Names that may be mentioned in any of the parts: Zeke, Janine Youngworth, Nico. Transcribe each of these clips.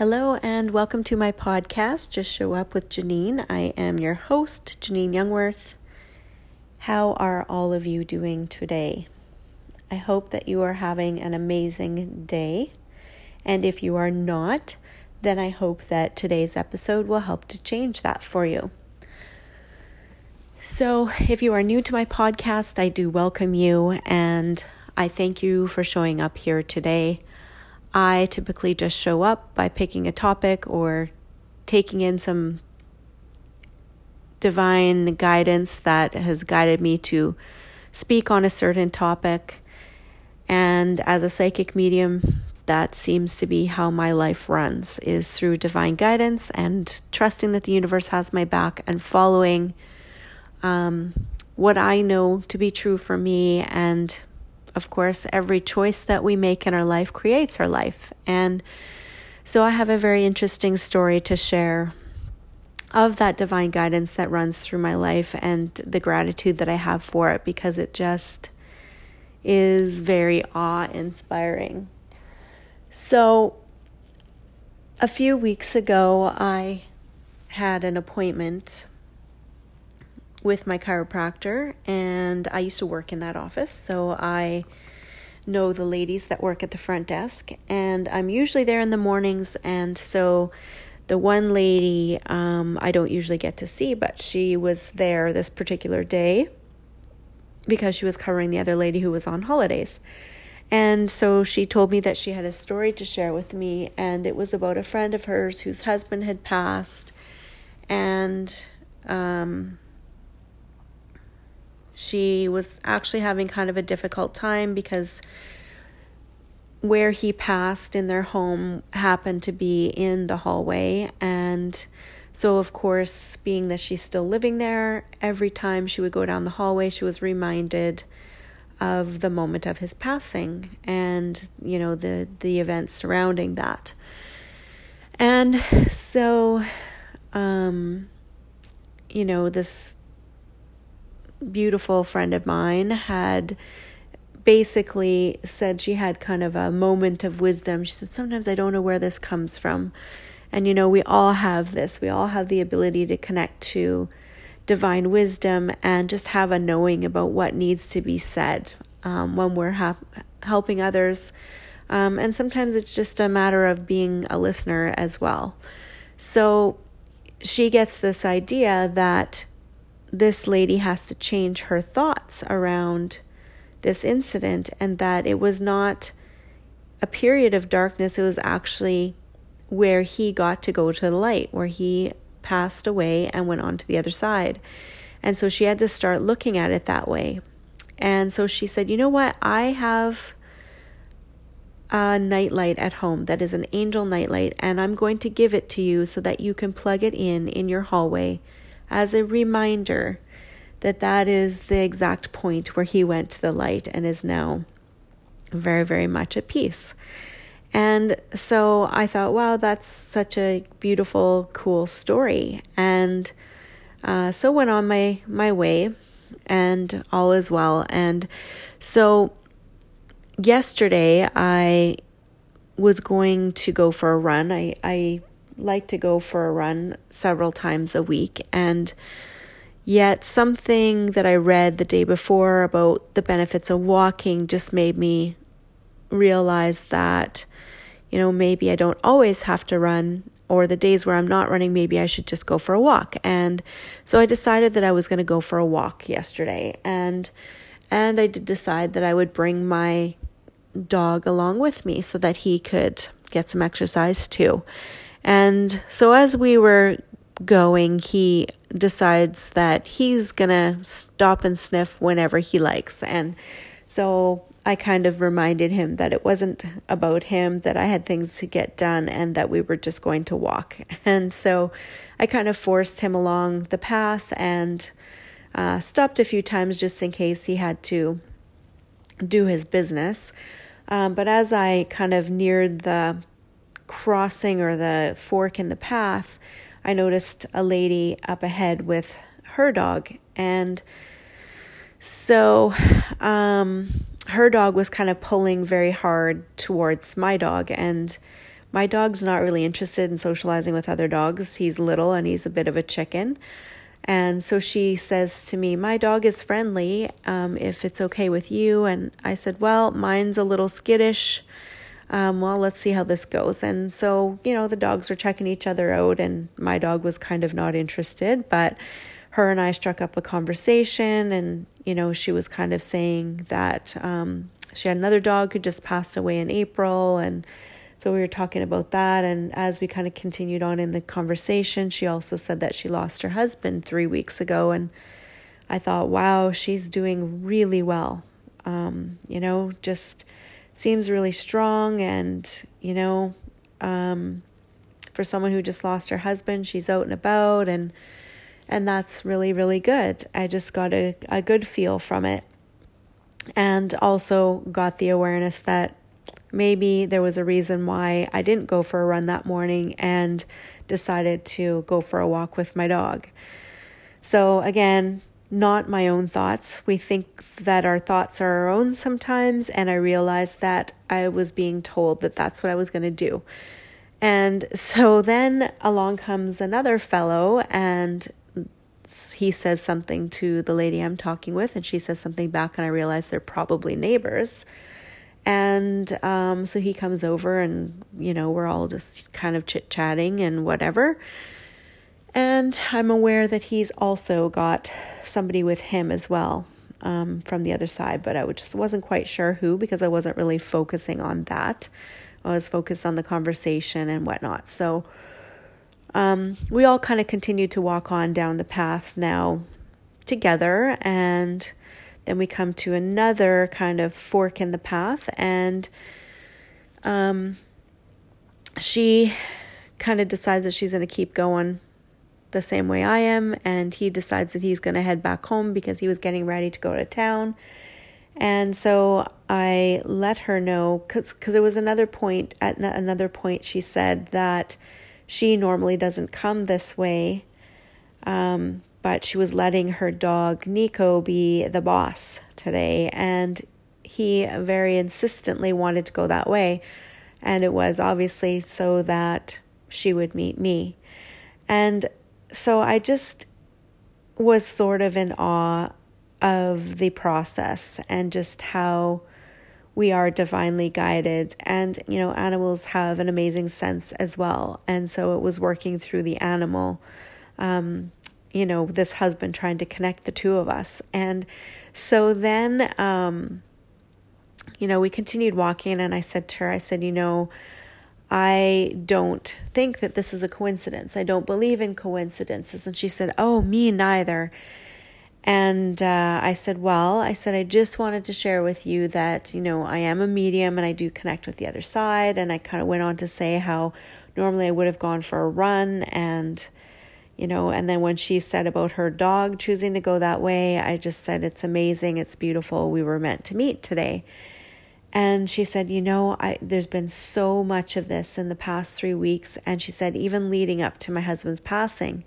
Hello and welcome to my podcast, Just Show Up with Janine. I am your host, Janine Youngworth. How are all of you doing today? I hope that you are having an amazing day. And if you are not, then I hope that today's episode will help to change that for you. So if you are new to my podcast, I do welcome you and I thank you for showing up here today. I typically just show up by picking a topic or taking in some divine guidance that has guided me to speak on a certain topic. And as a psychic medium, that seems to be how my life runs, is through divine guidance and trusting that the universe has my back and following what I know to be true for me. And of course, every choice that we make in our life creates our life. And so I have a very interesting story to share of that divine guidance that runs through my life and the gratitude that I have for it, because it just is very awe-inspiring. So a few weeks ago, I had an appointment with my chiropractor, and I used to work in that office, so I know the ladies that work at the front desk, and I'm usually there in the mornings. And so the one lady I don't usually get to see, but she was there this particular day because she was covering the other lady who was on holidays. And so she told me that she had a story to share with me, and it was about a friend of hers whose husband had passed, and she was actually having kind of a difficult time because where he passed in their home happened to be in the hallway. And so, of course, being that she's still living there, every time she would go down the hallway, she was reminded of the moment of his passing and, you know, the events surrounding that. And so, you know, this beautiful friend of mine had basically said she had kind of a moment of wisdom. She said, sometimes I don't know where this comes from. And, you know, we all have this. We all have the ability to connect to divine wisdom and just have a knowing about what needs to be said when we're helping others. And sometimes it's just a matter of being a listener as well. So she gets this idea that this lady has to change her thoughts around this incident, and that it was not a period of darkness. It was actually where he got to go to the light, where he passed away and went on to the other side. And so she had to start looking at it that way. And so she said, you know what? I have a nightlight at home that is an angel nightlight, and I'm going to give it to you so that you can plug it in your hallway as a reminder that that is the exact point where he went to the light and is now very, very much at peace. And so I thought, wow, that's such a beautiful, cool story. And so went on my way, and all is well. And so yesterday I was going to go for a run. I like to go for a run several times a week, and yet something that I read the day before about the benefits of walking just made me realize that, you know, maybe I don't always have to run, or the days where I'm not running, maybe I should just go for a walk. And so I decided that I was going to go for a walk yesterday, and I did decide that I would bring my dog along with me so that he could get some exercise too. And so as we were going, he decides that he's going to stop and sniff whenever he likes. And so I kind of reminded him that it wasn't about him, that I had things to get done, and that we were just going to walk. And so I kind of forced him along the path and stopped a few times just in case he had to do his business. But as I kind of neared the crossing or the fork in the path, I noticed a lady up ahead with her dog. And so her dog was kind of pulling very hard towards my dog, and My dog's not really interested in socializing with other dogs. He's little and he's a bit of a chicken. And so she says to me, my dog is friendly, if it's okay with you. And I said, well, mine's a little skittish. Well, let's see how this goes. And so, the dogs were checking each other out and my dog was kind of not interested, but her and I struck up a conversation and, she was kind of saying that she had another dog who just passed away in April. And so we were talking about that. And as we kind of continued on in the conversation, she also said that she lost her husband 3 weeks ago. And I thought, wow, she's doing really well. Just seems really strong. And, for someone who just lost her husband, she's out and about and that's really, really good. I just got a good feel from it and also got the awareness that maybe there was a reason why I didn't go for a run that morning and decided to go for a walk with my dog. So again, not my own thoughts. We think that our thoughts are our own sometimes, and I realized that I was being told that that's what I was going to do. And so then along comes another fellow and he says something to the lady I'm talking with, and she says something back, and I realize they're probably neighbors. And so he comes over and, we're all just kind of chit-chatting and whatever. And I'm aware that he's also got somebody with him as well from the other side, but I just wasn't quite sure who because I wasn't really focusing on that. I was focused on the conversation and whatnot. So we all kind of continued to walk on down the path now together, and then we come to another kind of fork in the path, and she kind of decides that she's going to keep going the same way I am, and he decides that he's going to head back home because he was getting ready to go to town. And so I let her know, because there was another point she said that she normally doesn't come this way, but she was letting her dog Nico be the boss today, and he very insistently wanted to go that way, and it was obviously so that she would meet me. And so I just was sort of in awe of the process and just how we are divinely guided, and animals have an amazing sense as well. And so it was working through the animal, this husband trying to connect the two of us. And so then, we continued walking, and I said to her, I don't think that this is a coincidence. I don't believe in coincidences. And she said, oh, me neither. And I said, I just wanted to share with you that, I am a medium and I do connect with the other side. And I kind of went on to say how normally I would have gone for a run. And, and then when she said about her dog choosing to go that way, I just said, it's amazing. It's beautiful. We were meant to meet today. And she said, there's been so much of this in the past 3 weeks. And she said, even leading up to my husband's passing.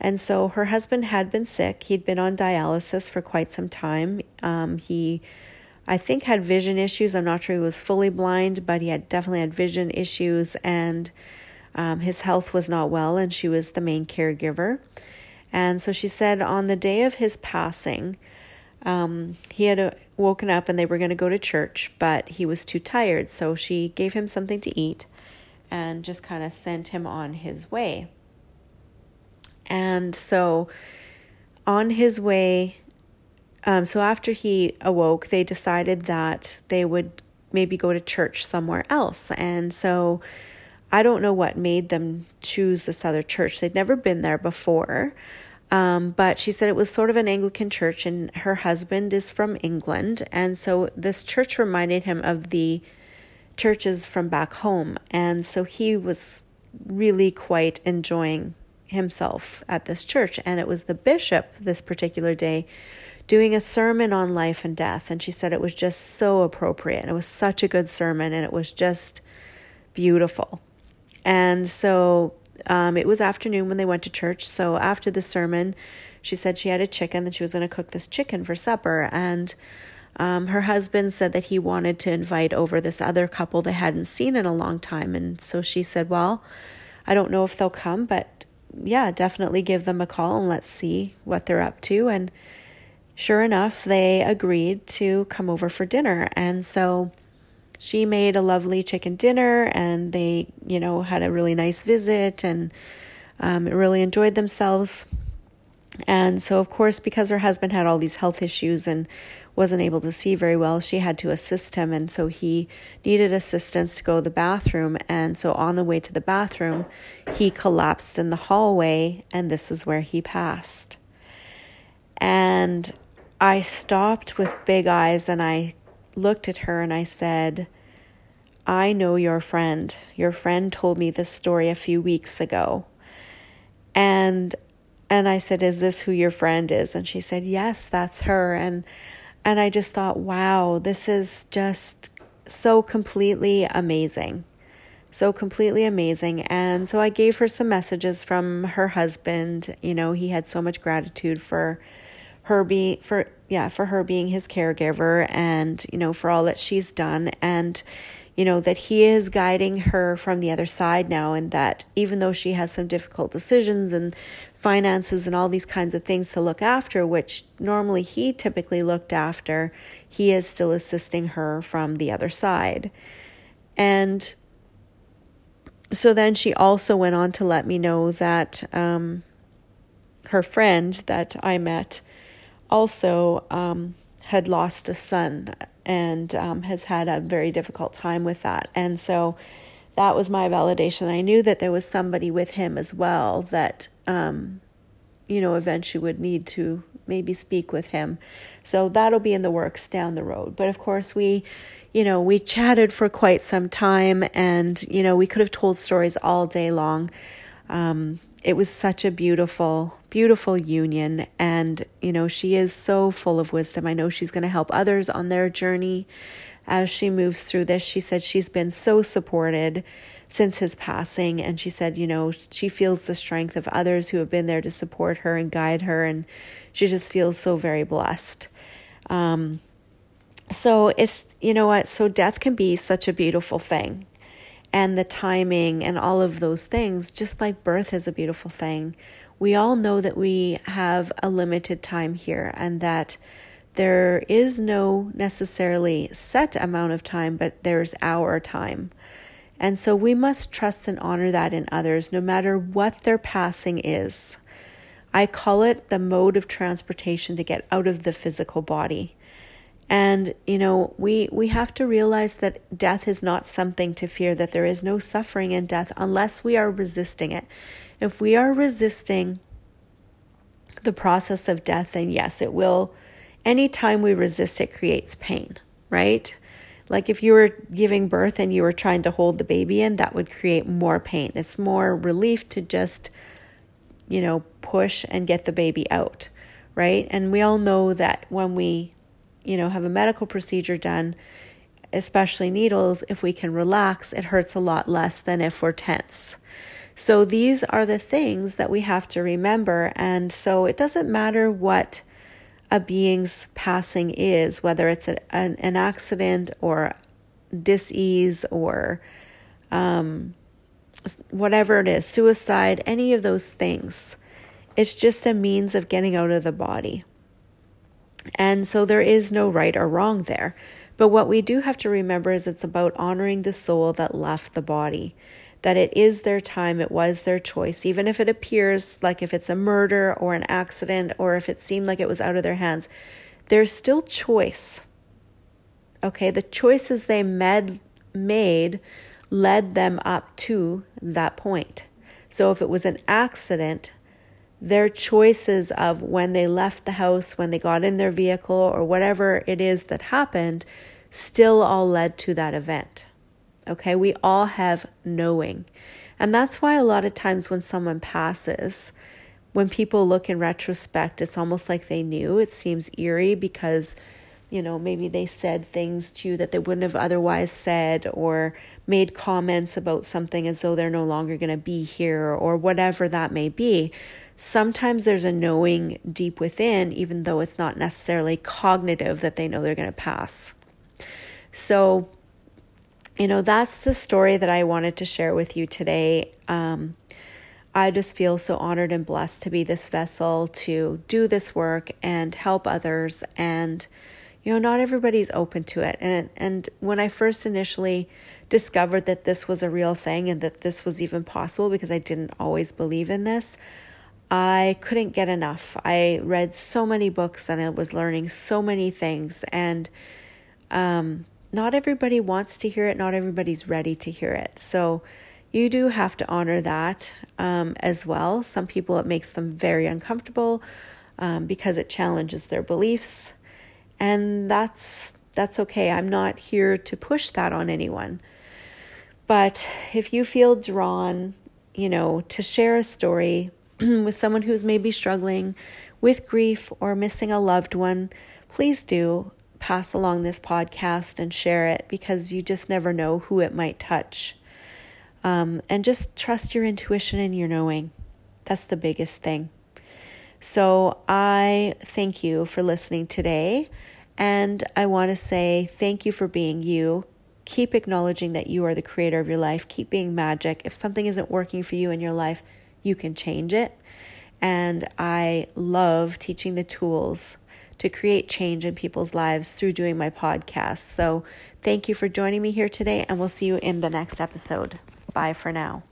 And so her husband had been sick. He'd been on dialysis for quite some time. He, I think, had vision issues. I'm not sure he was fully blind, but he had definitely had vision issues, and his health was not well, and she was the main caregiver. And so she said on the day of his passing, he had woken up and they were going to go to church, but he was too tired. So she gave him something to eat and just kind of sent him on his way. And so on his way, so after he awoke, they decided that they would maybe go to church somewhere else. And so I don't know what made them choose this other church. They'd never been there before. But she said it was sort of an Anglican church, and her husband is from England. And so this church reminded him of the churches from back home. And so he was really quite enjoying himself at this church, and it was the bishop this particular day doing a sermon on life and death, and she said it was just so appropriate, and it was such a good sermon, and it was just beautiful. And so it was afternoon when they went to church. So after the sermon, she said she had a chicken that she was going to cook this chicken for supper, and Her husband said that he wanted to invite over this other couple they hadn't seen in a long time. And so she said, well, I don't know if they'll come, but yeah, definitely give them a call and let's see what they're up to. And sure enough, they agreed to come over for dinner. And so she made a lovely chicken dinner and they, you know, had a really nice visit and really enjoyed themselves. And so, of course, because her husband had all these health issues and wasn't able to see very well, she had to assist him. And so he needed assistance to go to the bathroom. And so on the way to the bathroom, he collapsed in the hallway, and this is where he passed. And I stopped with big eyes and I looked at her and I said, I know your friend. Your friend told me this story a few weeks ago. And I said, is this who your friend is? And she said, yes, that's her. And I just thought, wow, this is just so completely amazing. So completely amazing. And so I gave her some messages from her husband. You know, he had so much gratitude for her being his caregiver and, you know, for all that she's done. And, you know, that he is guiding her from the other side now, and that even though she has some difficult decisions and finances and all these kinds of things to look after, which normally he typically looked after, he is still assisting her from the other side. And so then she also went on to let me know that her friend that I met also had lost a son and has had a very difficult time with that. And so that was my validation. I knew that there was somebody with him as well that, you know, eventually would need to maybe speak with him. So that'll be in the works down the road. But of course we chatted for quite some time and, you know, we could have told stories all day long. It was such a beautiful, beautiful union. And, you know, she is so full of wisdom. I know she's going to help others on their journey as she moves through this. She said she's been so supported since his passing. And she said, you know, she feels the strength of others who have been there to support her and guide her. And she just feels so very blessed. So it's, you know what, so death can be such a beautiful thing. And the timing and all of those things, just like birth is a beautiful thing. We all know that we have a limited time here and that there is no necessarily set amount of time, but there's our time. And so we must trust and honor that in others, no matter what their passing is. I call it the mode of transportation to get out of the physical body. And, you know, we have to realize that death is not something to fear, that there is no suffering in death unless we are resisting it. If we are resisting the process of death, then yes, it will. Anytime we resist, it creates pain, right? Like if you were giving birth and you were trying to hold the baby in, that would create more pain. It's more relief to just, you know, push and get the baby out, right? And we all know that when we, you know, have a medical procedure done, especially needles, if we can relax, it hurts a lot less than if we're tense. So these are the things that we have to remember. And so it doesn't matter what a being's passing is, whether it's an accident or dis-ease or whatever it is, suicide, any of those things. It's just a means of getting out of the body. And so there is no right or wrong there. But what we do have to remember is it's about honoring the soul that left the body, that it is their time, it was their choice, even if it appears like if it's a murder or an accident or if it seemed like it was out of their hands, there's still choice. Okay, the choices they made led them up to that point. So if it was an accident, their choices of when they left the house, when they got in their vehicle, or whatever it is that happened, still all led to that event. Okay, we all have knowing. And that's why a lot of times when someone passes, when people look in retrospect, it's almost like they knew. It seems eerie because, you know, maybe they said things to you that they wouldn't have otherwise said or made comments about something as though they're no longer going to be here or whatever that may be. sometimes there's a knowing deep within, even though it's not necessarily cognitive that they know they're going to pass. So, that's the story that I wanted to share with you today. I just feel so honored and blessed to be this vessel to do this work and help others. And, not everybody's open to it. And when I first initially discovered that this was a real thing and that this was even possible, because I didn't always believe in this, I couldn't get enough. I read so many books and I was learning so many things, and not everybody wants to hear it. Not everybody's ready to hear it. So you do have to honor that as well. Some people, it makes them very uncomfortable because it challenges their beliefs, and that's okay. I'm not here to push that on anyone. But if you feel drawn, to share a story with someone who's maybe struggling with grief or missing a loved one, please do pass along this podcast and share it, because you just never know who it might touch. And just trust your intuition and your knowing. That's the biggest thing. So I thank you for listening today. And I want to say thank you for being you. Keep acknowledging that you are the creator of your life. Keep being magic. If something isn't working for you in your life, you can change it. And I love teaching the tools to create change in people's lives through doing my podcast. So thank you for joining me here today, and we'll see you in the next episode. Bye for now.